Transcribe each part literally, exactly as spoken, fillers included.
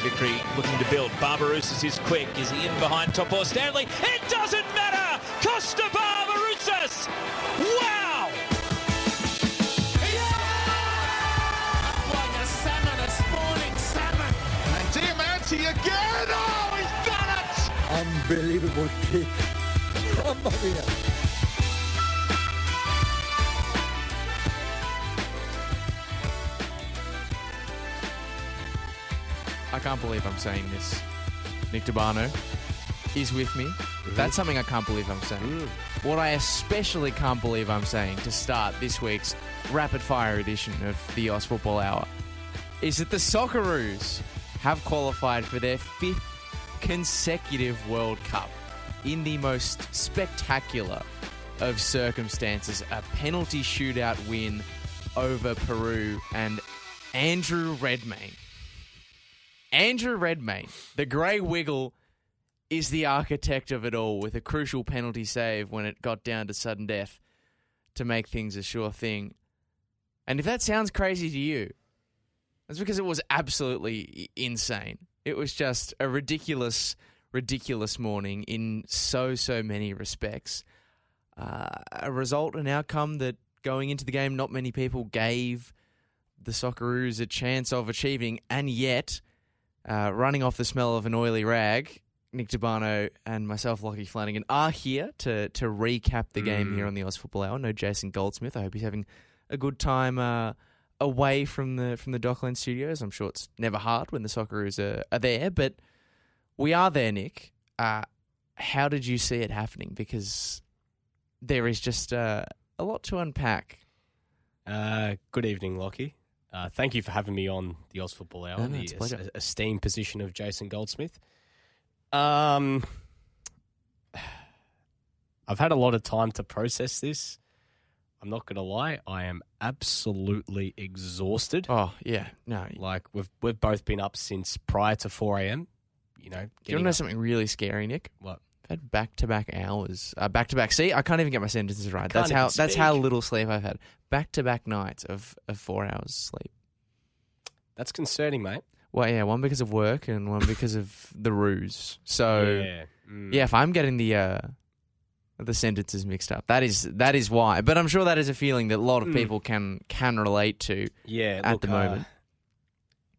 victory looking to build. Barbarouzis is quick. Is he in behind top or Stanley? It doesn't matter! Costa Barbarouzis! Wow! Yeah! I'm like a salmon, a spawning salmon. And Diamante again! Oh, he's done it! Unbelievable kick. Mamma mia. I can't believe I'm saying this. Nick DiBano is with me. Mm-hmm. That's something I can't believe I'm saying. Mm. What I especially can't believe I'm saying to start this week's rapid-fire edition of the Oz Football Hour is that the Socceroos have qualified for their fifth consecutive World Cup in the most spectacular of circumstances, a penalty shootout win over Peru and Andrew Redmayne. Andrew Redmayne, the Grey Wiggle, is the architect of it all with a crucial penalty save when it got down to sudden death to make things a sure thing. And if that sounds crazy to you, that's because it was absolutely insane. It was just a ridiculous, ridiculous morning in so, so many respects. Uh, a result, an outcome that going into the game, not many people gave the Socceroos a chance of achieving, and yet... Uh, running off the smell of an oily rag, Nick DiBano and myself, Lockie Flanagan, are here to to recap the game mm. here on the Oz Football Hour. No Jason Goldsmith. I hope he's having a good time uh, away from the from the Dockland studios. I'm sure it's never hard when the Socceroos are, are there, but we are there, Nick. Uh, how did you see it happening? Because there is just uh, a lot to unpack. Uh, good evening, Lockie. Uh, thank you for having me on the Oz Football Hour, no, no, the es- esteemed position of Jason Goldsmith. Um, I've had a lot of time to process this. I'm not going to lie, I am absolutely exhausted. Oh yeah, no, like we've we've both been up since prior to four a.m. You know, you want to know something really scary, Nick? What? I've had back to back hours, uh, back to back. See, I can't even get my sentences right. Can't that's how speak. that's how little sleep I've had. Back to back nights of, of four hours sleep. That's concerning, mate. Well, yeah, one because of work and one because of the ruse. So, yeah, mm. yeah if I'm getting the uh, the sentences mixed up, that is that is why. But I'm sure that is a feeling that a lot of mm. people can can relate to. Yeah, at look, the moment,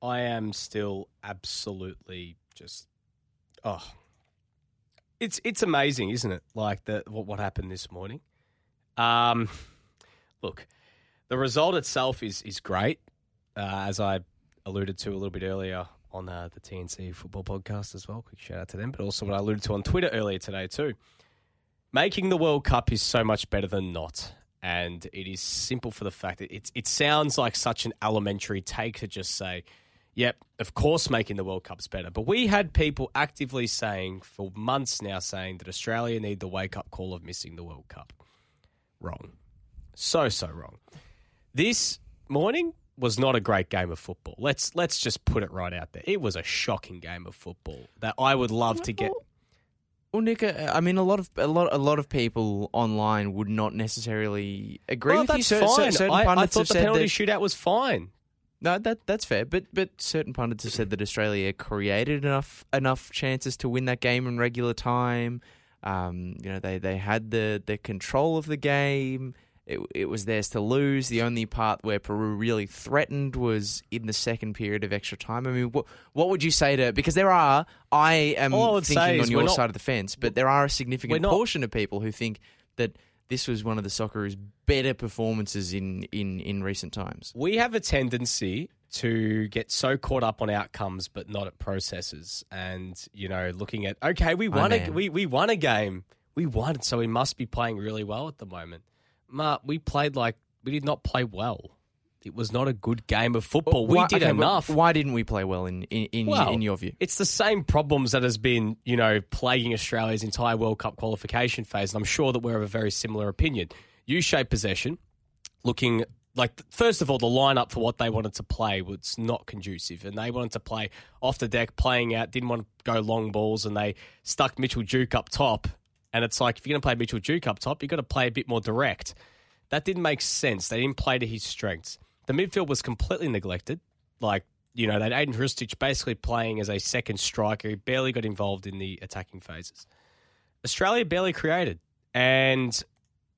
uh, I am still absolutely just oh. It's it's amazing, isn't it? Like the what, what happened this morning. Um, look, the result itself is is great, uh, as I alluded to a little bit earlier on uh, the T N C football podcast as well. Quick shout out to them, but also what I alluded to on Twitter earlier today too. Making the World Cup is so much better than not, and it is simple for the fact that it's it sounds like such an elementary take to just say. Yep, of course making the World Cup's better. But we had people actively saying for months now saying that Australia need the wake-up call of missing the World Cup. Wrong. So, so wrong. This morning was not a great game of football. Let's let's just put it right out there. It was a shocking game of football that I would love to get... Well, Nick, I mean, a lot of a lot a lot of people online would not necessarily agree well, with that's you. Fine. Certain I, I thought the penalty that... shootout was fine. No, that that's fair, but but certain pundits have said that Australia created enough enough chances to win that game in regular time. Um, you know, they, they had the, the control of the game. It it was theirs to lose. The only part where Peru really threatened was in the second period of extra time. I mean, what what would you say to because there are I am All I would thinking say is on your not, side of the fence, but there are a significant portion of people who think that. This was one of the Socceroos' better performances in, in, in recent times. We have a tendency to get so caught up on outcomes, but not at processes. And you know, looking at okay, we won oh, a we, we won a game, we won, so we must be playing really well at the moment. Mark, we played like we did not play well. It was not a good game of football. Well, why, we did okay, enough. Why didn't we play well in in in, well, in your view? It's the same problems that has been, you know, plaguing Australia's entire World Cup qualification phase, and I'm sure that we're of a very similar opinion. U-shaped possession, looking like first of all, the lineup for what they wanted to play was not conducive, and they wanted to play off the deck, playing out, didn't want to go long balls, and they stuck Mitchell Duke up top. And it's like if you're going to play Mitchell Duke up top, you've got to play a bit more direct. That didn't make sense. They didn't play to his strengths. The midfield was completely neglected. Like you know, that Aidan Hrustic basically playing as a second striker. He barely got involved in the attacking phases. Australia barely created. And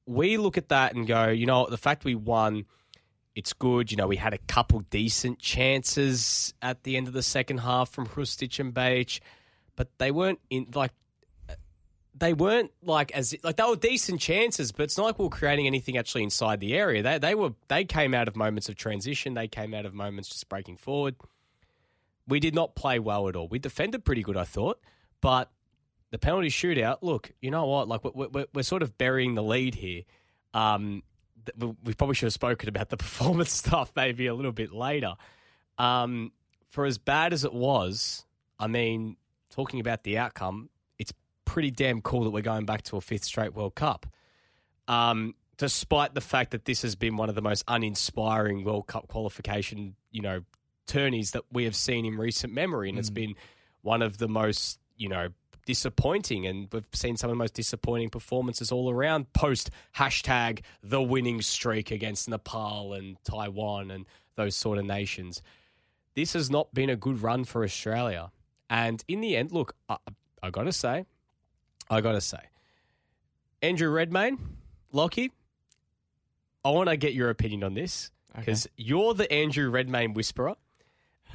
we look at that and go, you know, the fact we won, it's good. You know, we had a couple decent chances at the end of the second half from Hrustic and Behich, but they weren't in like, they weren't like as like they were decent chances, but it's not like we were creating anything actually inside the area. They they were they came out of moments of transition. They came out of moments just breaking forward. We did not play well at all. We defended pretty good, I thought, but the penalty shootout. Look, you know what? Like we're we're, we're sort of burying the lead here. Um, we probably should have spoken about the performance stuff maybe a little bit later. Um, for as bad as it was, I mean, talking about the outcome, it's pretty damn cool that we're going back to a fifth straight World Cup, um, despite the fact that this has been one of the most uninspiring World Cup qualification, you know, tourneys that we have seen in recent memory. And mm. it's been one of the most, you know, disappointing, and we've seen some of the most disappointing performances all around post hashtag the winning streak against Nepal and Taiwan and those sort of nations. This has not been a good run for Australia. And in the end, look, I, I got to say, I got to say, Andrew Redmayne, Lockie, I want to get your opinion on this because okay. you're the Andrew Redmayne whisperer.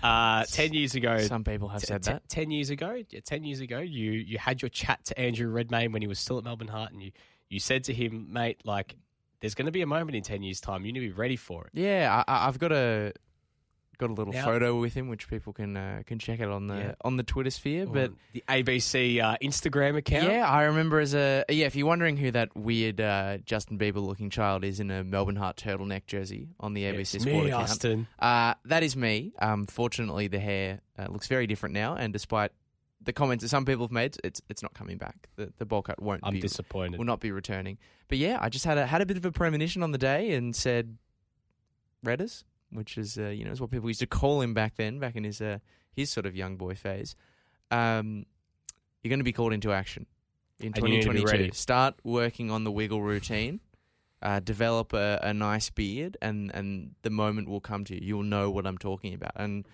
Uh, ten years ago, some people have t- said that. T- ten years ago, ten years ago, you you had your chat to Andrew Redmayne when he was still at Melbourne Heart, and you, you said to him, mate, like, there's going to be a moment in ten years' time. You need to be ready for it. Yeah, I, I've got a got a little now, photo with him, which people can uh, can check out on the yeah. on the Twitter sphere, but the A B C uh, Instagram account. Yeah, I remember as a yeah. If you're wondering who that weird uh, Justin Bieber looking child is in a Melbourne Heart turtleneck jersey on the A B C it's Sport me, account, Austin. Uh, that is me. Um, fortunately, the hair uh, looks very different now, and despite the comments that some people have made, it's it's not coming back. The the bowl cut won't. I'm be, disappointed. Will not be returning. But yeah, I just had a had a bit of a premonition on the day and said, Redders. Which is, uh, you know, is what people used to call him back then, back in his uh, his sort of young boy phase. Um, you're going to be called into action in twenty twenty-two. Start working on the wiggle routine, uh, develop a, a nice beard, and, and the moment will come to you. You'll know what I'm talking about. And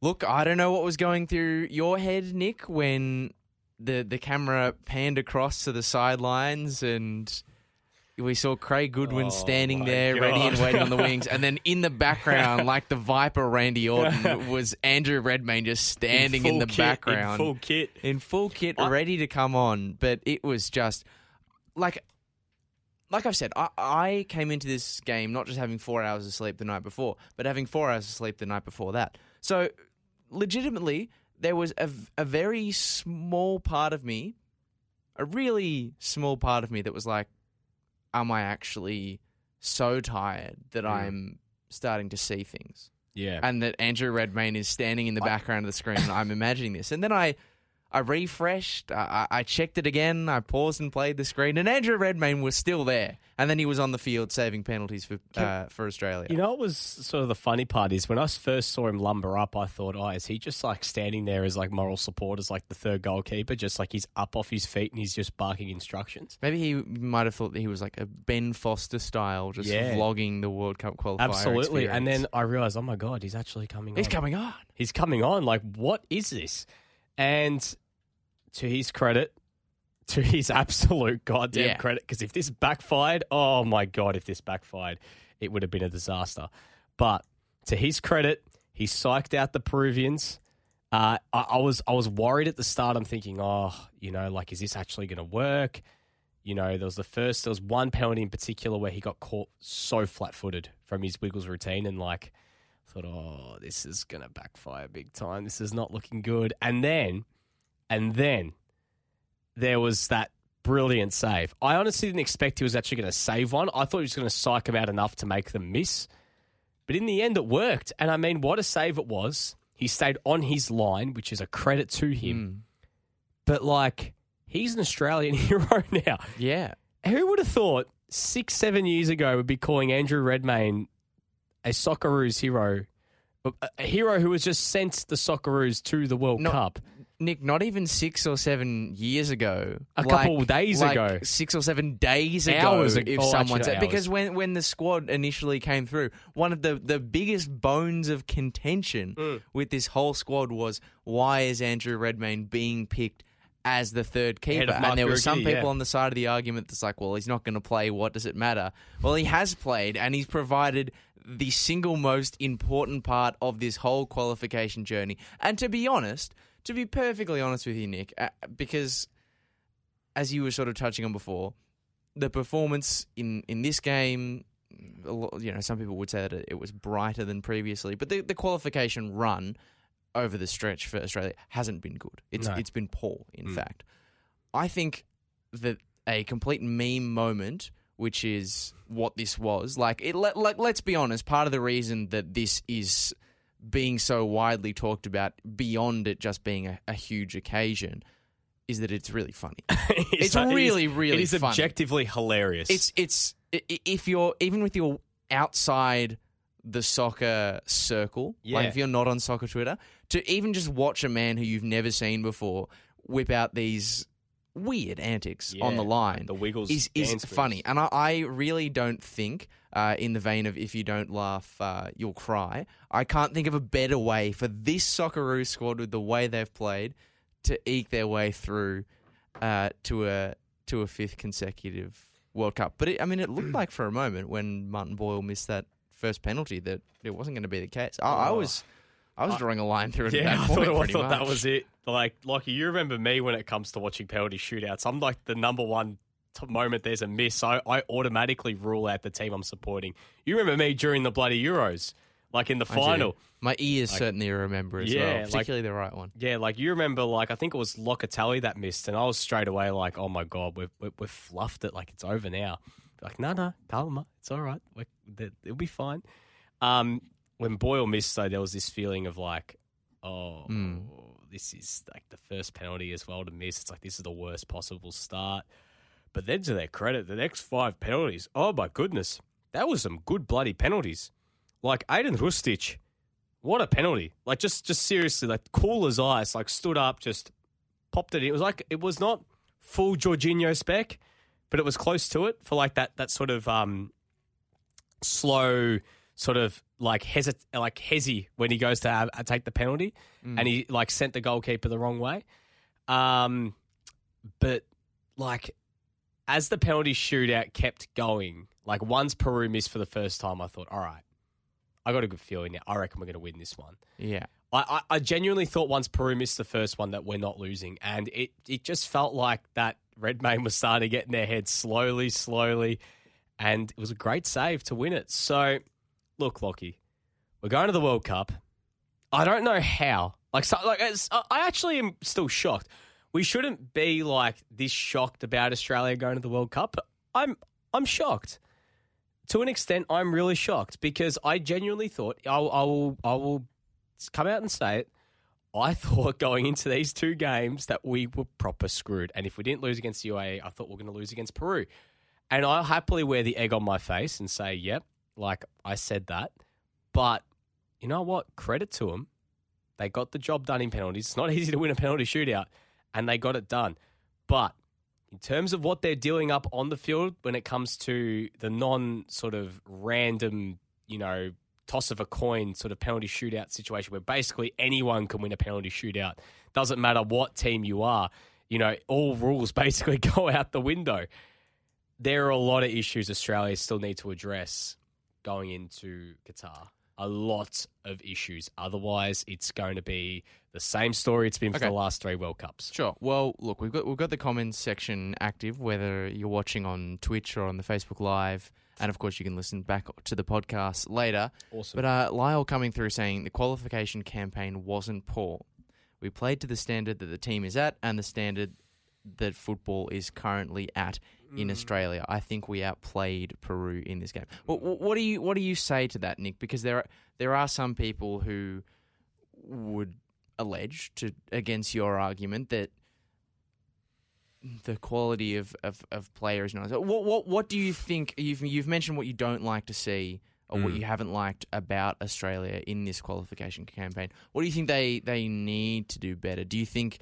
look, I don't know what was going through your head, Nick, when the the camera panned across to the sidelines and we saw Craig Goodwin oh, standing there, God. ready and waiting on the wings. And then in the background, like the Viper Randy Orton, was Andrew Redmayne just standing in, in the kit, background. In full kit. In full kit, I, ready to come on. But it was just, like like I've said, I, I came into this game not just having four hours of sleep the night before, but having four hours of sleep the night before that. So, legitimately, there was a, a very small part of me, a really small part of me that was like, am I actually so tired that mm. I'm starting to see things? Yeah. And that Andrew Redmayne is standing in the I, background of the screen and I'm imagining this. And then I I refreshed, I, I checked it again, I paused and played the screen, and Andrew Redmayne was still there. And then he was on the field saving penalties for uh, for Australia. You know what was sort of the funny part is when I first saw him lumber up, I thought, oh, is he just like standing there as like moral support as like the third goalkeeper, just like he's up off his feet and he's just barking instructions? Maybe he might have thought that he was like a Ben Foster style, just yeah. vlogging the World Cup qualifier. Absolutely. Experience. And then I realised, oh my God, he's actually coming he's on. He's coming on. He's coming on. Like, what is this? And to his credit, to his absolute goddamn yeah. credit, because if this backfired, oh my God, if this backfired, it would have been a disaster. But to his credit, he psyched out the Peruvians. Uh, I, I was I was worried at the start. I'm thinking, oh, you know, like, is this actually going to work? You know, there was the first, there was one penalty in particular where he got caught so flat-footed from his wiggles routine and like, thought, oh, this is going to backfire big time. This is not looking good. And then, and then there was that brilliant save. I honestly didn't expect he was actually going to save one. I thought he was going to psych him out enough to make them miss. But in the end, it worked. And I mean, what a save it was. He stayed on his line, which is a credit to him. Mm. But like, he's an Australian hero now. Yeah. Who would have thought six, seven years ago we'd be calling Andrew Redmayne a Socceroos hero, a hero who has just sent the Socceroos to the World Not, Cup. Nick, not even six or seven years ago. A like, couple of days like ago. Six or seven days ago. Hours ago. If oh, someone said, because when, when the squad initially came through, one of the, the biggest bones of contention mm. with this whole squad was, why is Andrew Redmayne being picked as the third keeper? And there were some people yeah. on the side of the argument that's like, well, he's not going to play. What does it matter? Well, he has played, and he's provided the single most important part of this whole qualification journey. And to be honest, to be perfectly honest with you, Nick, uh, because as you were sort of touching on before, the performance in, in this game, a lot, you know, some people would say that it was brighter than previously, but the, the qualification run over the stretch for Australia hasn't been good. It's no. It's been poor, in mm. fact. I think that a complete meme moment, which is what this was, like, it, let, like, let's be honest, part of the reason that this is being so widely talked about beyond it just being a, a huge occasion is that it's really funny. it's it's a, really, it is, really funny. It is funny. Objectively hilarious. It's, it's, if you're, even with your outside the soccer circle, yeah. like if you're not on soccer Twitter, to even just watch a man who you've never seen before whip out these weird antics yeah, on the line the Wiggles is, is funny. And I, I really don't think, uh, in the vein of if you don't laugh, uh, you'll cry, I can't think of a better way for this Socceroos squad with the way they've played to eke their way through uh, to a to a fifth consecutive World Cup. But, it, I mean, it looked like for a moment when Martin Boyle missed that first penalty that it wasn't going to be the case. I, oh. I was I was drawing a line through it. Yeah, I thought, I thought that was it. Like, Lockie, you remember me when it comes to watching penalty shootouts. I'm like the number one t- moment there's a miss. I, I automatically rule out the team I'm supporting. You remember me during the bloody Euros, like in the final. My ears like, certainly remember as yeah, well, particularly like, the right one. Yeah, like you remember, like I think it was Locatelli that missed, and I was straight away like, oh my God, we've, we've fluffed it. Like, it's over now. Like, no, no, calma. It's all right. We're, it'll be fine. Um, when Boyle missed, though, there was this feeling of like, oh, mm. this is like the first penalty as well to miss. It's like, this is the worst possible start. But then to their credit, the next five penalties, oh, my goodness, that was some good bloody penalties. Like, Aidan Hrustic, what a penalty. Like, just just seriously, like, cool as ice, like, stood up, just popped it in. It was like, it was not full Jorginho spec, but it was close to it for like that that sort of um, slow sort of like hesit like hezzy when he goes to have, take the penalty, mm. and he like sent the goalkeeper the wrong way. Um, but like as the penalty shootout kept going, like once Peru missed for the first time, I thought, all right, I got a good feeling now. I reckon we're going to win this one. Yeah, I, I I genuinely thought once Peru missed the first one that we're not losing, and it it just felt like that. Redmayne was starting to get in their head slowly, slowly, and it was a great save to win it. So, look, Lockie, we're going to the World Cup. I don't know how. Like, so, like it's, I actually am still shocked. We shouldn't be like this shocked about Australia going to the World Cup. But I'm, I'm shocked to an extent. I'm really shocked because I genuinely thought I, I will, I will come out and say it. I thought going into these two games that we were proper screwed. And if we didn't lose against the U A E, I thought we were going to lose against Peru. And I'll happily wear the egg on my face and say, yep, like I said that. But you know what? Credit to them. They got the job done in penalties. It's not easy to win a penalty shootout, and they got it done. But in terms of what they're dealing up on the field when it comes to the non sort of random, you know, toss of a coin sort of penalty shootout situation where basically anyone can win a penalty shootout. Doesn't matter what team you are. You know, all rules basically go out the window. There are a lot of issues Australia still need to address going into Qatar. A lot of issues. Otherwise, it's going to be the same story it's been for okay. the last three World Cups. Sure. Well, look, we've got we've got the comments section active, whether you're watching on Twitch or on the Facebook Live. And, of course, you can listen back to the podcast later. Awesome. But uh, Lyle coming through saying the qualification campaign wasn't poor. We played to the standard that the team is at and the standard that football is currently at in mm. Australia. I think we outplayed Peru in this game. Well, what do you what do you say to that, Nick? Because there are, there are some people who would allege to against your argument that the quality of, of, of player is not. What what what do you think? You've you've mentioned what you don't like to see or mm. what you haven't liked about Australia in this qualification campaign? What do you think they, they need to do better? Do you think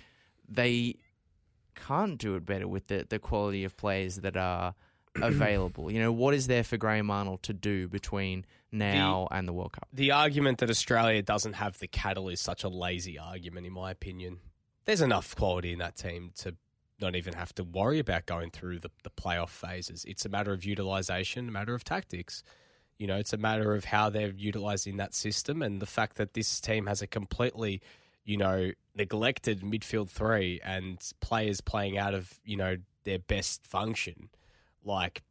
they can't do it better with the, the quality of players that are available? You know, what is there for Graham Arnold to do between now the, and the World Cup? The argument that Australia doesn't have the cattle is such a lazy argument, in my opinion. There's enough quality in that team to not even have to worry about going through the, the playoff phases. It's a matter of utilisation, a matter of tactics. You know, it's a matter of how they're utilising that system, and the fact that this team has a completely, you know, neglected midfield three and players playing out of, you know, their best function. Like,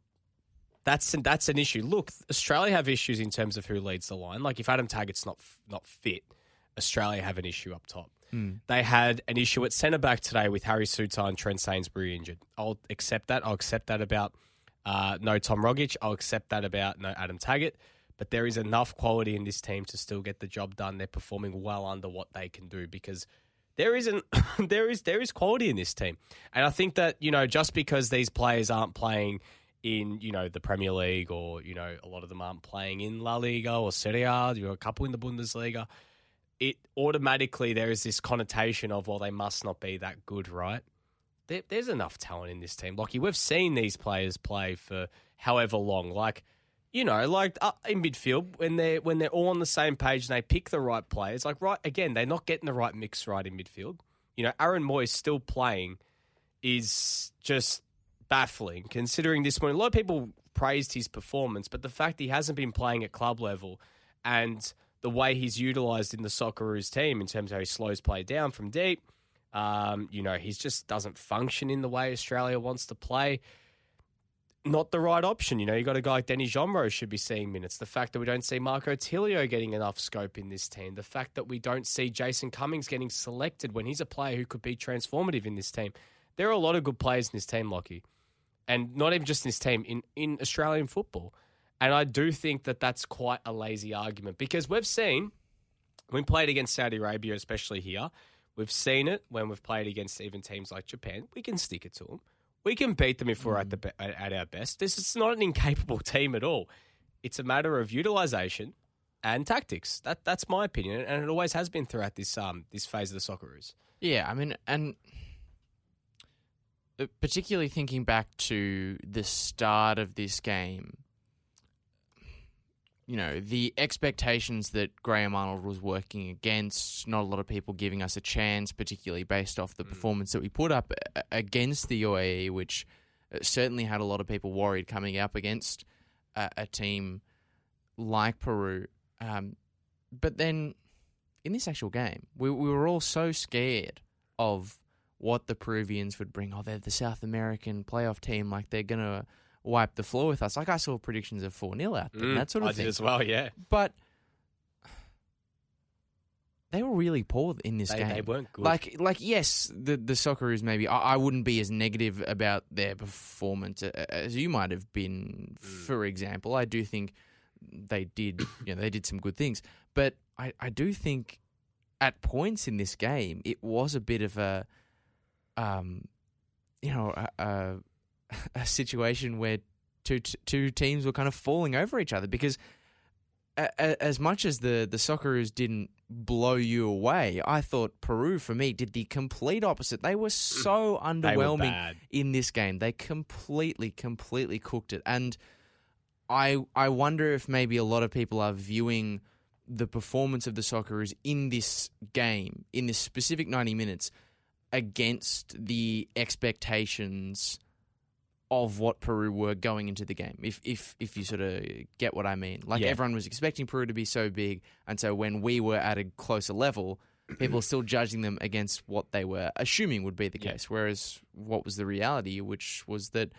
that's that's an issue. Look, Australia have issues in terms of who leads the line. Like, if Adam Taggart's not not fit, Australia have an issue up top. Mm. They had an issue at centre-back today with Harry Souttar and Trent Sainsbury injured. I'll accept that. I'll accept that about uh, no Tom Rogic. I'll accept that about no Adam Taggart. But there is enough quality in this team to still get the job done. They're performing well under what they can do, because there isn't there is there is quality in this team. And I think that, you know, just because these players aren't playing in, you know, the Premier League, or, you know, a lot of them aren't playing in La Liga or Serie A, you know, a couple in the Bundesliga, it automatically there is this connotation of, well, they must not be that good, right? There, there's enough talent in this team. Lockie, we've seen these players play for however long. Like, you know, like uh, in midfield, when they're, when they're all on the same page and they pick the right players, like, right, again, they're not getting the right mix right in midfield. You know, Aaron Mooy still playing is just baffling, considering this morning a lot of people praised his performance, but the fact he hasn't been playing at club level and the way he's utilised in the Socceroos team in terms of how he slows play down from deep, um, you know, he just doesn't function in the way Australia wants to play. Not the right option. You know, you got a guy like Denis Genreau should be seeing minutes. The fact that we don't see Marco Tilio getting enough scope in this team. The fact that we don't see Jason Cummings getting selected when he's a player who could be transformative in this team. There are a lot of good players in this team, Lockie. And not even just in this team, in, in Australian football. And I do think that that's quite a lazy argument, because we've seen, when we played against Saudi Arabia, especially here, we've seen it when we've played against even teams like Japan. We can stick it to them. We can beat them if we're at the be- at our best. This is not an incapable team at all. It's a matter of utilisation and tactics. That that's my opinion, and it always has been throughout this um this phase of the Socceroos. Yeah, I mean, and particularly thinking back to the start of this game, you know, the expectations that Graham Arnold was working against, not a lot of people giving us a chance, particularly based off the mm. performance that we put up against the U A E, which certainly had a lot of people worried coming up against a, a team like Peru. Um, but then in this actual game, we, we were all so scared of what the Peruvians would bring. Oh, they're the South American playoff team. Like, they're going to wipe the floor with us. Like, I saw predictions of four nil out there, mm, and that sort of I thing. I did as well, yeah. But they were really poor in this they, game. They weren't good. Like, like yes, the, the Socceroos maybe, I, I wouldn't be as negative about their performance as you might have been, mm. for example. I do think they did, you know, they did some good things. But I, I do think at points in this game, it was a bit of a, um, you know, a, a a situation where two two teams were kind of falling over each other, because a, a, as much as the, the Socceroos didn't blow you away, I thought Peru, for me, did the complete opposite. They were so underwhelming were in this game. They completely, completely cooked it. And I I wonder if maybe a lot of people are viewing the performance of the Socceroos in this game, in this specific ninety minutes, against the expectations of what Peru were going into the game, if if if you sort of get what I mean. Like, yeah. Everyone was expecting Peru to be so big, and so when we were at a closer level, people were still judging them against what they were assuming would be the case, yeah. Whereas what was the reality, which was that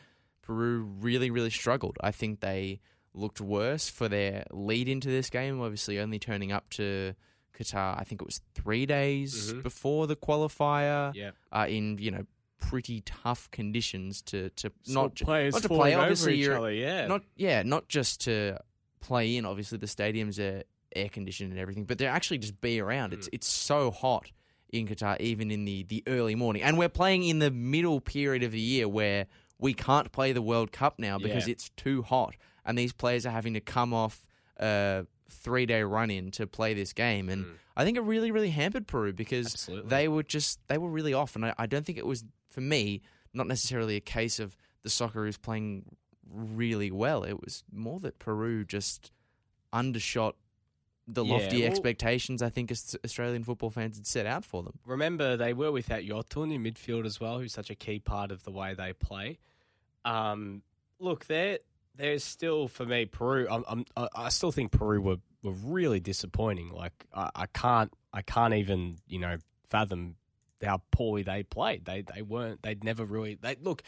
Peru really, really struggled. I think they looked worse for their lead into this game, obviously only turning up to Qatar, I think it was three days mm-hmm. before the qualifier, yeah. uh, in, you know, pretty tough conditions to, to not, ju- not to play obviously over each other, yeah. Not yeah, not just to play in, obviously the stadiums are air conditioned and everything, but to actually just be around. Mm. It's it's so hot in Qatar, even in the, the early morning. And we're playing in the middle period of the year where we can't play the World Cup now because yeah. it's too hot. And these players are having to come off a three-day run-in to play this game. And mm. I think it really, really hampered Peru because Absolutely. they were just they were really off. And I, I don't think it was, for me, not necessarily a case of the Socceroos playing really well. It was more that Peru just undershot the lofty yeah, well, expectations I think Australian football fans had set out for them. Remember, they were without Yotún in midfield as well, who's such a key part of the way they play. Um, look, there, there's still, for me, Peru. I'm, I'm, I still think Peru were, were really disappointing. Like, I, I can't, I can't even, you know, fathom how poorly they played. They, they weren't. They'd never really. They look.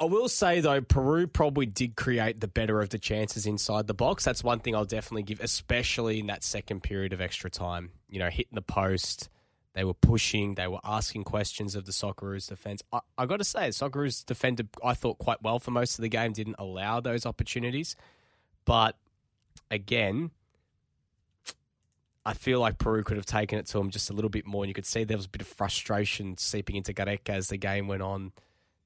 I will say, though, Peru probably did create the better of the chances inside the box. That's one thing I'll definitely give, especially in that second period of extra time. You know, hitting the post, they were pushing, they were asking questions of the Socceroos' defence. I, I got to say, the Socceroos defended, I thought, quite well for most of the game, didn't allow those opportunities. But, again, I feel like Peru could have taken it to them just a little bit more, and you could see there was a bit of frustration seeping into Gareca as the game went on.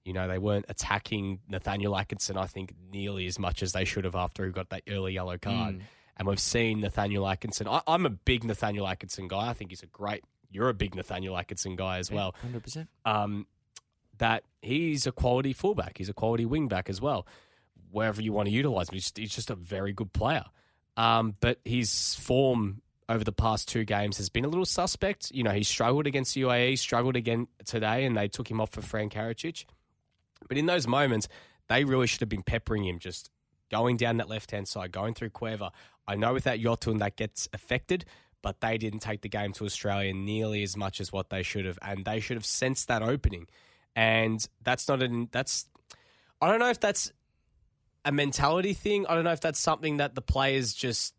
You know, they weren't attacking Nathaniel Atkinson, I think, nearly as much as they should have after he got that early yellow card. Mm. And we've seen Nathaniel Atkinson. I, I'm a big Nathaniel Atkinson guy. I think he's a great... You're a big Nathaniel Atkinson guy as well. one hundred percent. Um, that he's a quality fullback. He's a quality wingback as well. Wherever you want to utilise him, he's just, he's just a very good player. Um, but his form over the past two games has been a little suspect. You know, he struggled against U A E, struggled again today, and they took him off for Fran Karacic. But in those moments, they really should have been peppering him, just going down that left-hand side, going through Cueva. I know without Yotún that gets affected, but they didn't take the game to Australia nearly as much as what they should have, and they should have sensed that opening. And that's not an that's I don't know if that's a mentality thing. I don't know if that's something that the players just,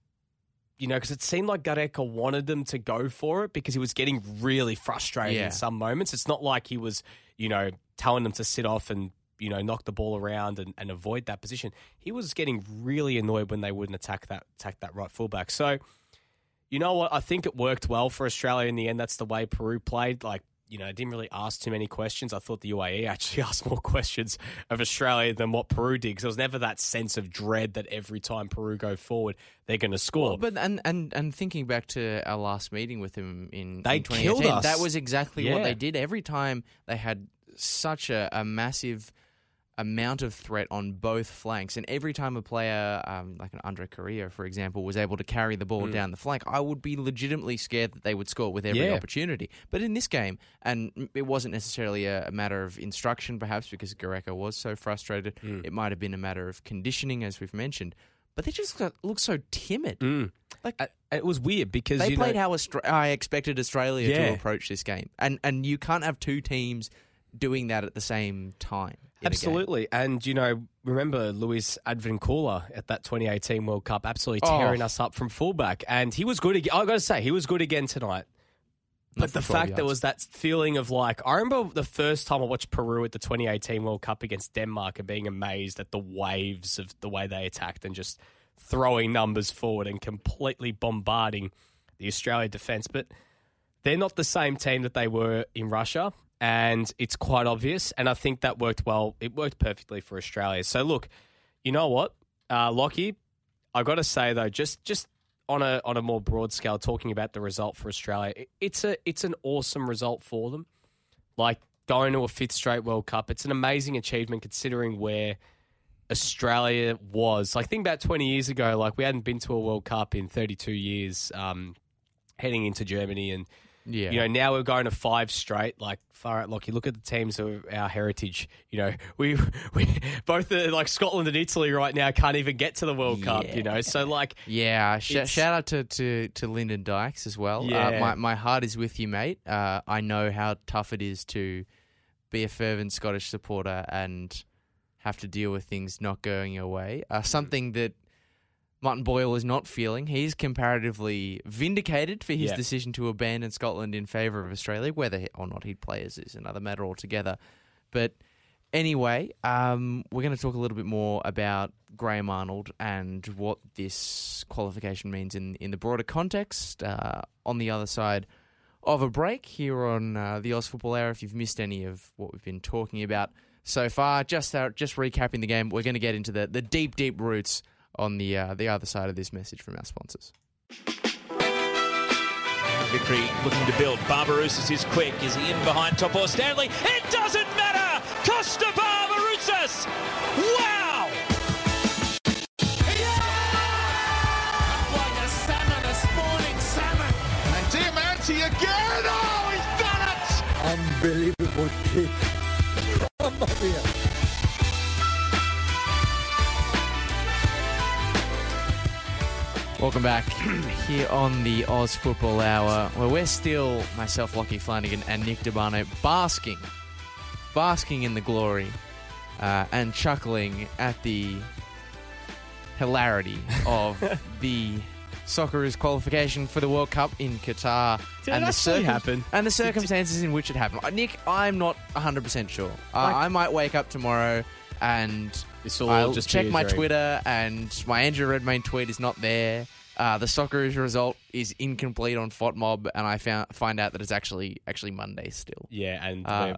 you know, because it seemed like Gareca wanted them to go for it because he was getting really frustrated yeah. in some moments. It's not like he was, you know, telling them to sit off and, you know, knock the ball around and, and avoid that position. He was getting really annoyed when they wouldn't attack that attack that right fullback. So, you know what? I think it worked well for Australia in the end. That's the way Peru played. Like, you know, I didn't really ask too many questions. I thought the U A E actually asked more questions of Australia than what Peru did because there was never that sense of dread that every time Peru go forward, they're going to score. Well, but and, and, and thinking back to our last meeting with him in, they in twenty eighteen, killed us. That was exactly yeah. what they did. Every time they had such a, a massive amount of threat on both flanks, and every time a player, um, like an Andrew Correa, for example, was able to carry the ball mm. down the flank, I would be legitimately scared that they would score with every yeah. opportunity. But in this game, and it wasn't necessarily a matter of instruction, perhaps, because Gareca was so frustrated, mm. it might have been a matter of conditioning, as we've mentioned, but they just look so timid. Mm. Like I, It was weird because... They you played know, how Austra- I expected Australia yeah. to approach this game, and and you can't have two teams doing that at the same time. Absolutely. And, you know, remember Luis Advíncula at that twenty eighteen World Cup absolutely tearing oh. us up from fullback. And he was good again. I've got to say, he was good again tonight. But the fact there was that feeling of like, I remember the first time I watched Peru at the twenty eighteen World Cup against Denmark and being amazed at the waves of the way they attacked and just throwing numbers forward and completely bombarding the Australia defence. But they're not the same team that they were in Russia. And it's quite obvious. And I think that worked well. It worked perfectly for Australia. So, look, you know what, uh, Lockie, I've got to say, though, just just on a on a more broad scale, talking about the result for Australia, it, it's a it's an awesome result for them. Like, going to a fifth straight World Cup, it's an amazing achievement considering where Australia was. Like, think about twenty years ago, like, we hadn't been to a World Cup in thirty-two years, um, heading into Germany and... Yeah. You know, now we're going to five straight, like far out, Lockie. Look at the teams of our heritage. You know, we we both the, like Scotland and Italy right now can't even get to the World yeah. Cup, you know. So, like... Yeah, Sh- shout out to, to, to Lyndon Dykes as well. Yeah. Uh, my, my heart is with you, mate. Uh, I know how tough it is to be a fervent Scottish supporter and have to deal with things not going your way. Uh, something that Martin Boyle is not feeling. He's comparatively vindicated for his yeah. decision to abandon Scotland in favour of Australia. Whether or not he'd play is, is another matter altogether. But anyway, um, we're going to talk a little bit more about Graham Arnold and what this qualification means in, in the broader context uh, on the other side of a break here on uh, the Oz Football Hour. If you've missed any of what we've been talking about so far, just, uh, just recapping the game, we're going to get into the, the deep, deep roots on the uh, the other side of this message from our sponsors. Victory looking to build. Barbarouzis is quick. Is he in behind top or Stanley? It doesn't matter. Costa Barbarouzis. Wow. Yeah! Like a salmon, a spawning salmon. And Diamante again. Oh, he's done it. Unbelievable kick. Oh, my dear. Welcome back here on the Oz Football Hour, where we're still, myself, Lockie Flanagan, and Nick DiBano, basking, basking in the glory uh, and chuckling at the hilarity of the Socceroos qualification for the World Cup in Qatar. Did and it the circum- happen? And the circumstances in which it happened. Nick, I'm not one hundred percent sure. Uh, like- I might wake up tomorrow and... I'll just check my Twitter, and my Andrew Redmayne tweet is not there. Uh, the Socceroos result is incomplete on FotMob, and I found, find out that it's actually actually Monday still. Yeah, and uh,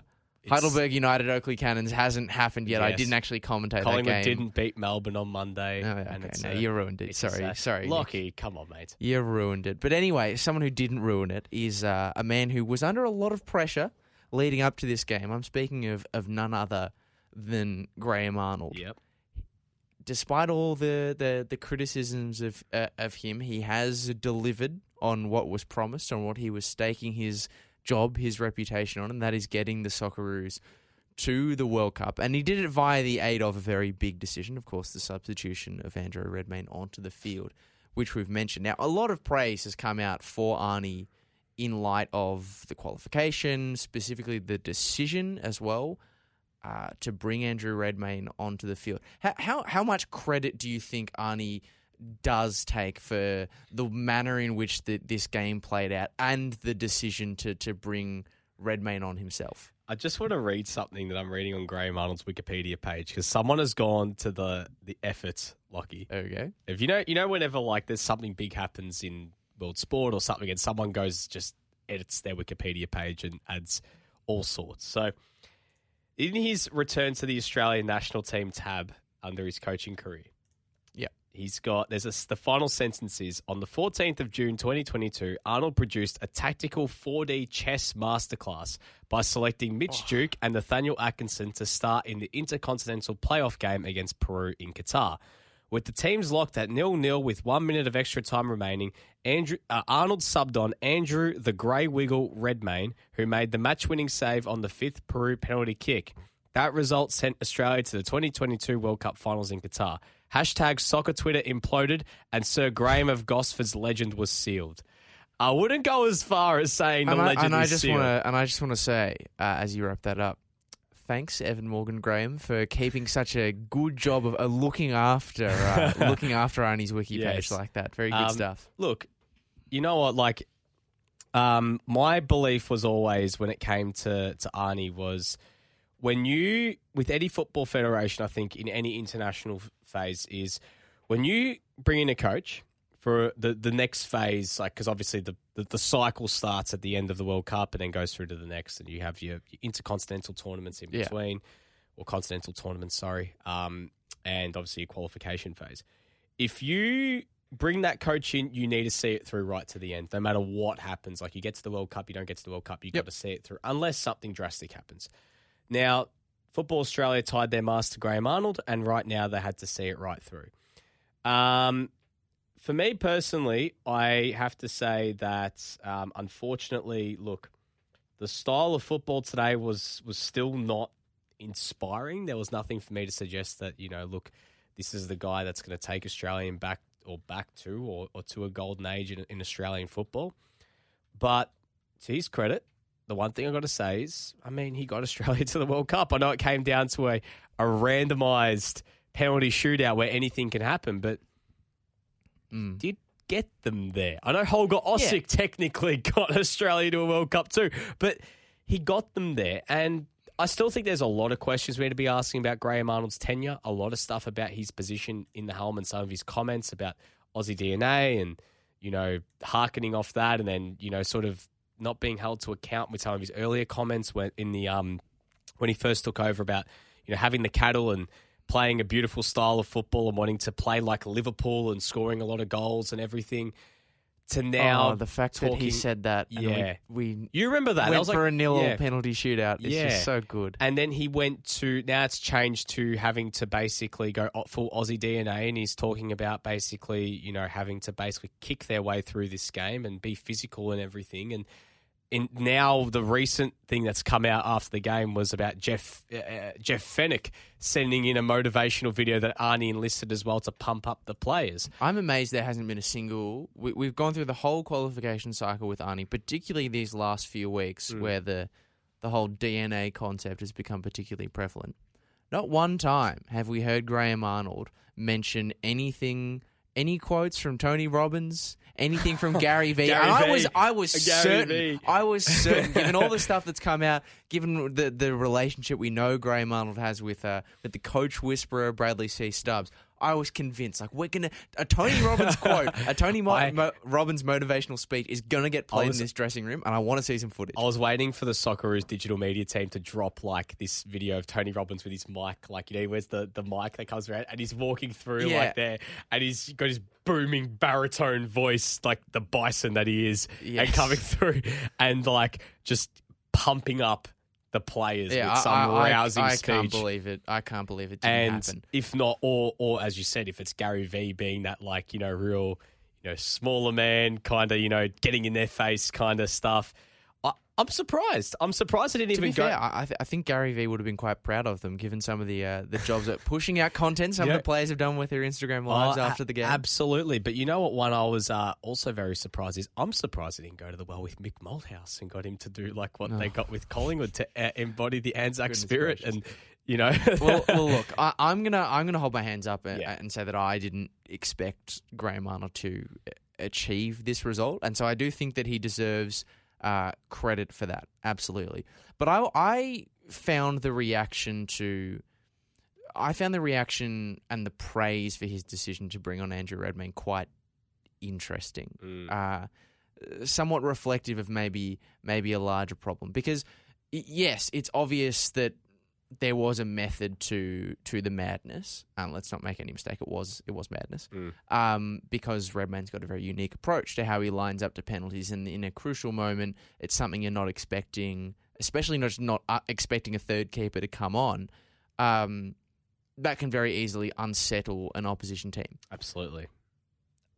Heidelberg United Oakley Cannons hasn't happened yet. Yes. I didn't actually commentate Collingwood that game. Collingwood didn't beat Melbourne on Monday. Oh, okay, and it's no, a, you ruined it. Sorry, a, sorry. Lockie, come on, mate. You ruined it. But anyway, someone who didn't ruin it is uh, a man who was under a lot of pressure leading up to this game. I'm speaking of, of none other than Graham Arnold. Yep. Despite all the, the, the criticisms of uh, of him, he has delivered on what was promised, on what he was staking his job, his reputation on, and that is getting the Socceroos to the World Cup. And he did it via the aid of a very big decision, of course, the substitution of Andrew Redmayne onto the field, which we've mentioned. Now, a lot of praise has come out for Arnie in light of the qualification, specifically the decision as well. Uh, to bring Andrew Redmayne onto the field. How, how how much credit do you think Arnie does take for the manner in which the, this game played out and the decision to, to bring Redmayne on himself? I just want to read something that I'm reading on Graham Arnold's Wikipedia page because someone has gone to the, the effort, Lockie. Okay. If you know, you know whenever like there's something big happens in world sport or something and someone goes just edits their Wikipedia page and adds all sorts. So... in his return to the Australian national team tab under his coaching career, yeah, he's got, there's a, the final sentence is, on the fourteenth of June, twenty twenty-two, Arnold produced a tactical four D chess masterclass by selecting Mitch oh. Duke and Nathaniel Atkinson to start in the Intercontinental playoff game against Peru in Qatar. With the teams locked at nil-nil with one minute of extra time remaining, Andrew, uh, Arnold subbed on Andrew the Grey Wiggle Redmayne, who made the match-winning save on the fifth Peru penalty kick. That result sent Australia to the twenty twenty-two World Cup finals in Qatar. Hashtag soccer Twitter imploded and Sir Graham of Gosford's legend was sealed. I wouldn't go as far as saying the and legend I, and is I just sealed. Wanna, and I just want to say, uh, as you wrap that up, thanks, Evan Morgan Graham, for keeping such a good job of uh, looking after uh, looking after Arnie's wiki yes. page like that. Very good um, stuff. Look, you know what? Like, um, my belief was always when it came to, to Arnie was when you, with any football federation, I think in any international phase, is when you bring in a coach for the, the next phase, like because obviously the, the, the cycle starts at the end of the World Cup and then goes through to the next, and you have your, your intercontinental tournaments in between, yeah. or continental tournaments, sorry, um, and obviously your qualification phase. If you bring that coach in, you need to see it through right to the end, no matter what happens. Like you get to the World Cup, you don't get to the World Cup, you've yep. got to see it through, unless something drastic happens. Now, Football Australia tied their master Graham Arnold, and right now they had to see it right through. Um... For me personally, I have to say that, um, unfortunately, look, the style of football today was was still not inspiring. There was nothing for me to suggest that, you know, look, this is the guy that's going to take Australian back or back to or, or to a golden age in, in Australian football. But to his credit, the one thing I've got to say is, I mean, he got Australia to the World Cup. I know it came down to a, a randomised penalty shootout where anything can happen, but... Mm. did get them there. I know Holger Osick yeah. technically got Australia to a World Cup too, but he got them there. And I still think there's a lot of questions we're going to be asking about Graham Arnold's tenure, a lot of stuff about his position in the helm and some of his comments about Aussie D N A and, you know, hearkening off that and then, you know, sort of not being held to account with some of his earlier comments when, in the, um, when he first took over about, you know, having the cattle and playing a beautiful style of football and wanting to play like Liverpool and scoring a lot of goals and everything, to now oh, the fact talking, that he said that. And yeah, we, we you remember that went I was for like, a nil yeah. penalty shootout. It's yeah. just so good. And then he went to now it's changed to having to basically go full Aussie D N A, and he's talking about basically you know having to basically kick their way through this game and be physical and everything. And in now the recent thing that's come out after the game was about Jeff uh, Jeff Fenwick sending in a motivational video that Arnie enlisted as well to pump up the players. I'm amazed there hasn't been a single... We, we've gone through the whole qualification cycle with Arnie, particularly these last few weeks mm. where the the whole D N A concept has become particularly prevalent. Not one time have we heard Graham Arnold mention anything, any quotes from Tony Robbins, anything from Gary Vee. Gary and I was I was certain, v. I was certain, given all the stuff that's come out, given the, the relationship we know Graham Arnold has with uh, with the coach whisperer Bradley C. Stubbs, I was convinced, like, we're going to, a Tony Robbins quote, a Tony Mo- I, Mo- Robbins motivational speech is going to get played was, in this dressing room, and I want to see some footage. I was waiting for the Socceroos digital media team to drop, like, this video of Tony Robbins with his mic, like, you know, he wears the, the mic that comes around, and he's walking through, yeah. like, there, and he's got his booming baritone voice, like the bison that he is, yes. and coming through, and, like, just pumping up the players yeah, with some I, I, rousing I, I speech. I can't believe it. I can't believe it didn't and happen. If not, or, or as you said, if it's Gary Vee being that, like, you know, real, you know, smaller man, kind of, you know, getting in their face kind of stuff. I, I'm surprised. I'm surprised I didn't to even be go. Fair, I, I think Gary Vee would have been quite proud of them, given some of the uh, the jobs at pushing out content some yeah. of the players have done with their Instagram lives oh, after a- the game. Absolutely. But you know what one I was uh, also very surprised is I'm surprised they didn't go to the well with Mick Malthouse and got him to do like what oh. they got with Collingwood to uh, embody the Anzac Goodness spirit. Gracious. And, you know. well, well, look, I, I'm going to I'm gonna hold my hands up and, yeah. and say that I didn't expect Graham Arnold to achieve this result. And so I do think that he deserves Uh, credit for that, absolutely. But I, I found the reaction to, I found the reaction and the praise for his decision to bring on Andrew Redmayne quite interesting, mm. uh, somewhat reflective of maybe maybe a larger problem. Because yes, it's obvious that there was a method to to the madness. Um, let's not make any mistake; it was it was madness. Mm. Um, because Redmayne's got a very unique approach to how he lines up to penalties, and in a crucial moment, it's something you're not expecting, especially not not uh, expecting a third keeper to come on. Um, that can very easily unsettle an opposition team. Absolutely.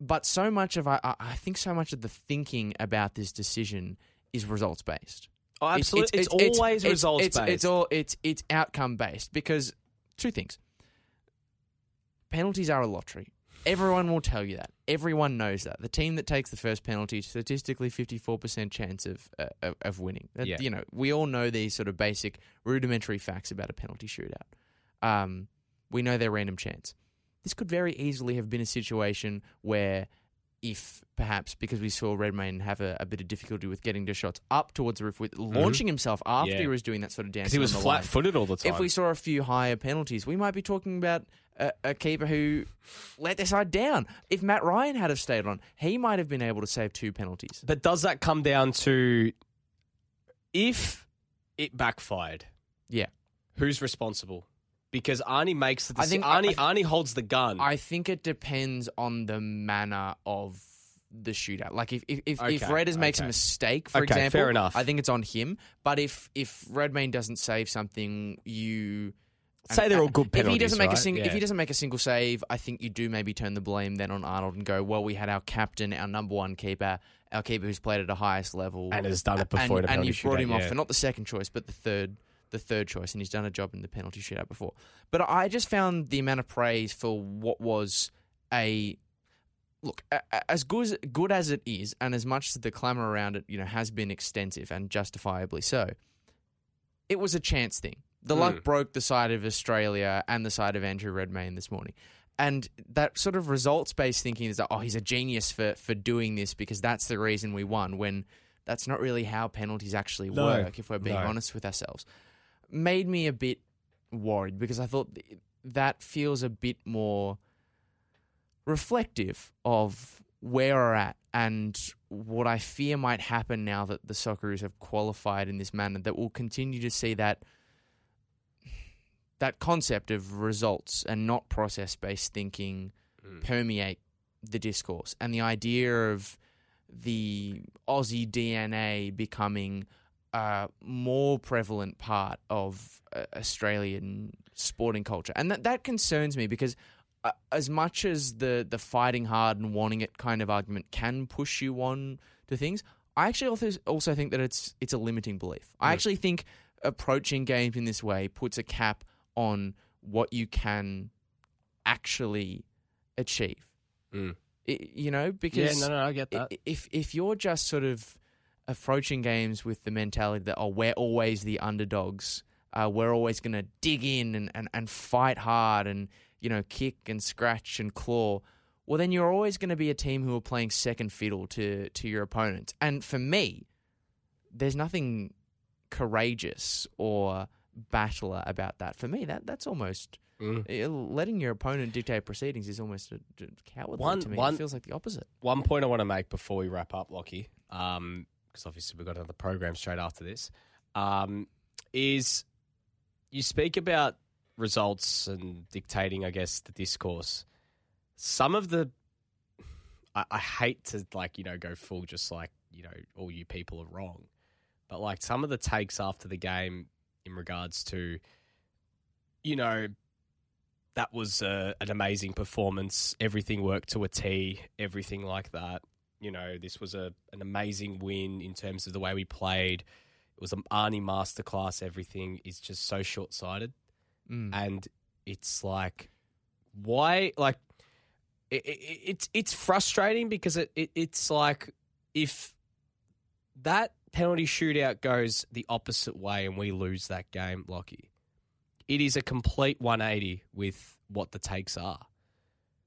But so much of I, I think so much of the thinking about this decision is results based. Oh, absolutely. It's, it's, it's, it's always results based. It's, it's all it's it's outcome based because two things. Penalties are a lottery. Everyone will tell you that. Everyone knows that. The team that takes the first penalty, statistically fifty-four percent chance of uh, of, of winning. That, yeah. You know, we all know these sort of basic rudimentary facts about a penalty shootout. Um, we know they're random chance. This could very easily have been a situation where, if perhaps because we saw Redmayne have a, a bit of difficulty with getting the shots up towards the roof, with mm-hmm. launching himself after yeah. he was doing that sort of dance, because he was flat-footed all the time. If we saw a few higher penalties, we might be talking about a, a keeper who let their side down. If Matt Ryan had have stayed on, he might have been able to save two penalties. But does that come down to if it backfired? Yeah, who's responsible? Because Arnie makes the decision. I think, Arnie, I th- Arnie holds the gun. I think it depends on the manner of the shootout. Like if if if, okay, if Redders okay. makes a mistake, for okay, example, fair enough. I think it's on him. But if if Redmayne doesn't save something, you say and, they're all good penalties. If he doesn't make right? a single, yeah. if he doesn't make a single save, I think you do maybe turn the blame then on Arnold and go, well, we had our captain, our number one keeper, our keeper who's played at the highest level and has done it before, and, and you brought him yeah. off for not the second choice, but the third. the third choice, and he's done a job in the penalty shootout before. But I just found the amount of praise for what was a... Look, a, a, as good as, good as it is, and as much as the clamour around it, you know, has been extensive and justifiably so, it was a chance thing. The mm. luck broke the side of Australia and the side of Andrew Redmayne this morning. And that sort of results-based thinking is, oh, he's a genius for, for doing this because that's the reason we won, when that's not really how penalties actually no. work, if we're being no. honest with ourselves. Made me a bit worried because I thought that feels a bit more reflective of where we're at and what I fear might happen now that the Socceroos have qualified in this manner, that we'll continue to see that that concept of results and not process-based thinking mm. permeate the discourse, and the idea of the Aussie D N A becoming a more prevalent part of uh, Australian sporting culture. And that, that concerns me because uh, as much as the, the fighting hard and wanting it kind of argument can push you on to things, I actually also, also think that it's it's a limiting belief. I mm. actually think approaching games in this way puts a cap on what you can actually achieve. Mm. It, you know, because yeah, no, no, I get that. If if you're just sort of approaching games with the mentality that, oh, we're always the underdogs, uh, we're always going to dig in and, and, and fight hard and, you know, kick and scratch and claw, well, then you're always going to be a team who are playing second fiddle to, to your opponents. And for me, there's nothing courageous or battler about that. For me, that that's almost... Mm. Letting your opponent dictate proceedings is almost a, a cowardly one, to me. One, it feels like the opposite. One point I want to make before we wrap up, Lockie, because um, obviously we've got another program straight after this, um, is you speak about results and dictating, I guess, the discourse. Some of the... I, I hate to, like, you know, go full just like, you know, all you people are wrong. But, like, some of the takes after the game in regards to, you know... that was uh, an amazing performance. Everything worked to a T, everything like that. You know, this was a an amazing win in terms of the way we played. It was an Arnie masterclass. Everything is just so short-sighted. Mm. And it's like, why? Like, it, it, it's it's frustrating because it, it it's like if that penalty shootout goes the opposite way and we lose that game, Lockie, it is a complete one eighty with what the takes are.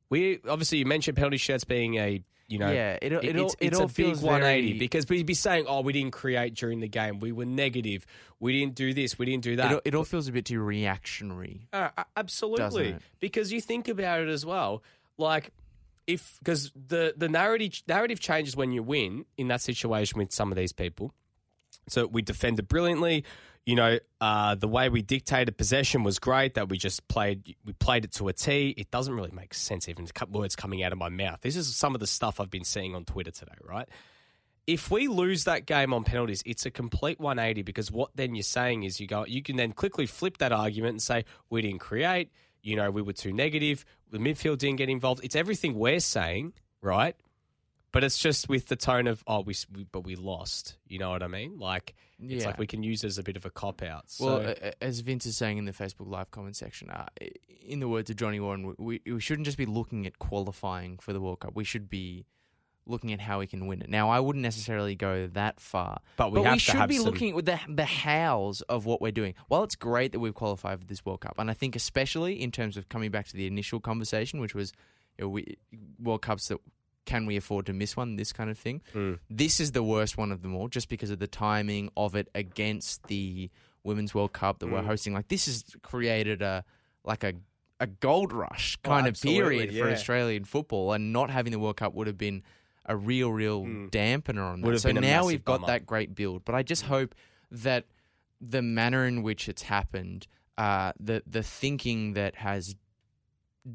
We obviously you mentioned penalty shootouts being a you know yeah it, it, it, it's, it it's all a feels big one eighty very... because we'd be saying, oh, we didn't create during the game, we were negative, we didn't do this, we didn't do that. It, it all feels a bit too reactionary. Uh, absolutely, because you think about it as well, like if because the the narrative narrative changes when you win in that situation with some of these people. So we defended brilliantly. You know, uh, the way we dictated possession was great, that we just played we played it to a T. It doesn't really make sense, even words coming out of my mouth. This is some of the stuff I've been seeing on Twitter today, right? If we lose that game on penalties, it's a complete one eighty because what then you're saying is you go, you can then quickly flip that argument and say, we didn't create, you know, we were too negative, the midfield didn't get involved. It's everything we're saying, right? But it's just with the tone of, oh, we, we but we lost. You know what I mean? Like, it's yeah. like we can use it as a bit of a cop-out. So. Well, as Vince is saying in the Facebook Live comment section, uh, in the words of Johnny Warren, we, we shouldn't just be looking at qualifying for the World Cup. We should be looking at how we can win it. Now, I wouldn't necessarily go that far. But we, but have we to should have be some... looking at the, the hows of what we're doing. While it's great that we've qualified for this World Cup, and I think especially in terms of coming back to the initial conversation, which was you know, we, World Cups that... can we afford to miss one, this kind of thing. Mm. This is the worst one of them all just because of the timing of it against the Women's World Cup that mm. we're hosting. Like this has created a like a, a gold rush kind oh, of period yeah. for Australian football, and not having the World Cup would have been a real, real mm. dampener on that. So now we've got bummer. that great build. But I just hope that the manner in which it's happened, uh, the the thinking that has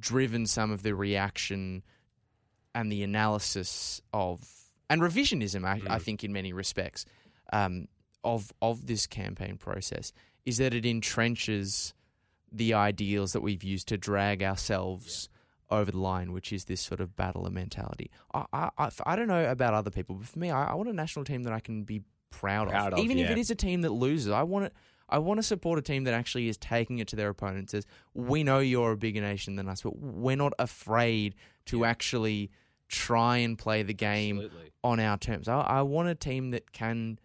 driven some of the reaction and the analysis of, and revisionism, I, I think in many respects, um, of of this campaign process, is that it entrenches the ideals that we've used to drag ourselves yeah. over the line, which is this sort of battler mentality. I I, I, I don't know about other people, but for me, I, I want a national team that I can be proud, proud of. of. Even yeah. if it is a team that loses, I want it. I want to support a team that actually is taking it to their opponents as, we know you're a bigger nation than us, but we're not afraid to yeah. actually try and play the game Absolutely. on our terms. I, I want a team that can,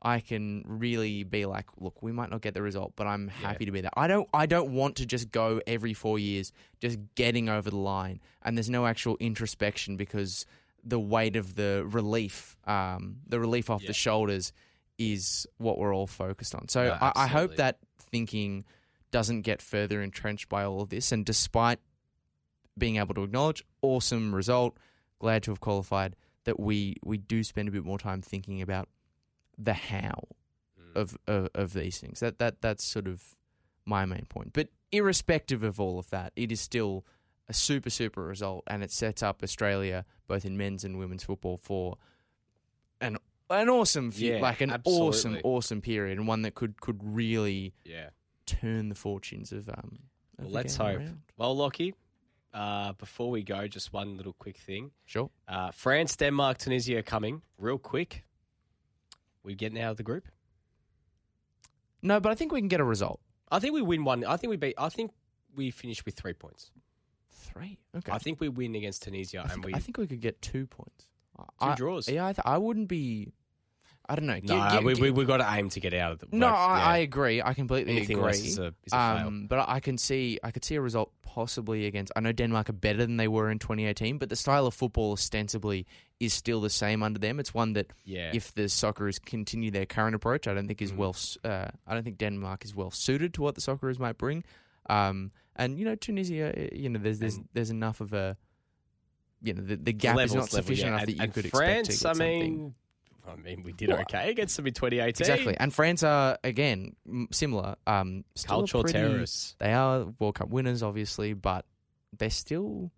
I can really be like, look, we might not get the result, but I'm happy yeah. to be there. I don't, I don't want to just go every four years just getting over the line, and there's no actual introspection because the weight of the relief, um, the relief off yeah. the shoulders is what we're all focused on. So no, I, I hope that thinking doesn't get further entrenched by all of this. And despite being able to acknowledge, awesome result, glad to have qualified, that we, we do spend a bit more time thinking about the how mm. of, of of these things. That that that's sort of my main point. But irrespective of all of that, it is still a super, super result, and it sets up Australia, both in men's and women's football, for an an awesome, yeah, like an absolutely. awesome, awesome period, and one that could could really yeah. turn the fortunes of um. Of well, let's hope. Around. Well, Lockie, uh, before we go, just one little quick thing. Sure. Uh, France, Denmark, Tunisia are coming real quick. We getting out of the group? No, but I think we can get a result. I think we win one. I think we beat. I think we finish with three points. Three. Okay. I think we win against Tunisia, I think, and we. I think we could get two points. Two draws. I, yeah, I, th- I wouldn't be. I don't know. Get, no, get, we get, we we got to aim to get out of the. No, like, I, yeah. I agree. I completely Anything agree. Is a, is a um, but I can see. I could see a result possibly against. I know Denmark are better than they were in twenty eighteen, but the style of football ostensibly is still the same under them. It's one that, yeah. if the Socceroos continue their current approach, I don't think is mm. well. Uh, I don't think Denmark is well suited to what the Socceroos might bring. Um, and you know, Tunisia. You know, there's there's there's enough of a. You know, the, the gap Levels is not sufficient level, yeah. enough and, that you and could France, expect to get I mean, something. I mean, we did okay against them in twenty eighteen. Exactly. And France are, again, similar. Um, Cultural pretty, terrorists. They are World Cup winners, obviously, but they're still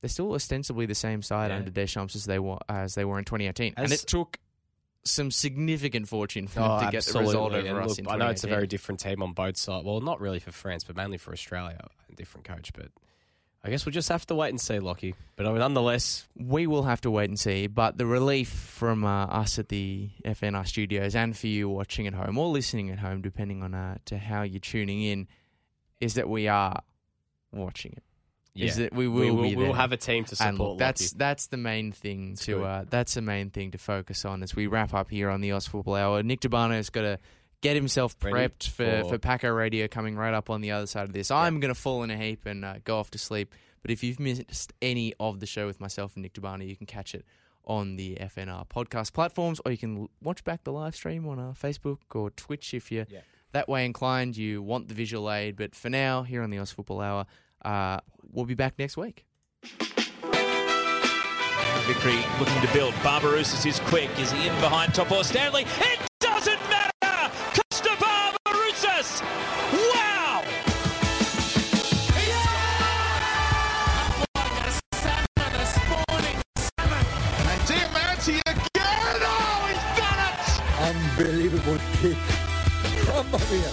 they're still ostensibly the same side yeah. under Deschamps as they, were, as they were in twenty eighteen. As, and it took some significant fortune for oh, them to get absolutely. the result over and us look, in twenty eighteen. I know it's a very different team on both sides. Well, not really for France, but mainly for Australia. A different coach, but... I guess we'll just have to wait and see, Lockie. But I mean, nonetheless... We will have to wait and see. But the relief from uh, us at the F N R studios and for you watching at home or listening at home, depending on uh, to how you're tuning in, is that we are watching it. Yeah. Is that we will, we will be there. We'll have a team to support, and look, that's, Lockie. That's the main thing it's to uh, that's the main thing to focus on as we wrap up here on the Oz Football Hour. Nick DiBano's got to get himself prepped for, for, for Paco Radio coming right up on the other side of this. I'm yeah. going to fall in a heap and uh, go off to sleep. But if you've missed any of the show with myself and Nick DiBano, you can catch it on the F N R podcast platforms, or you can watch back the live stream on our Facebook or Twitch if you're yeah. that way inclined. You want the visual aid. But for now, here on the Oz Football Hour, uh, we'll be back next week. Victory looking to build. Barbarouzis is quick. Is he in behind top or Stanley? It doesn't matter. Wow! Yeah! And Diamante again! Oh, he's done it! Unbelievable kick from Maria.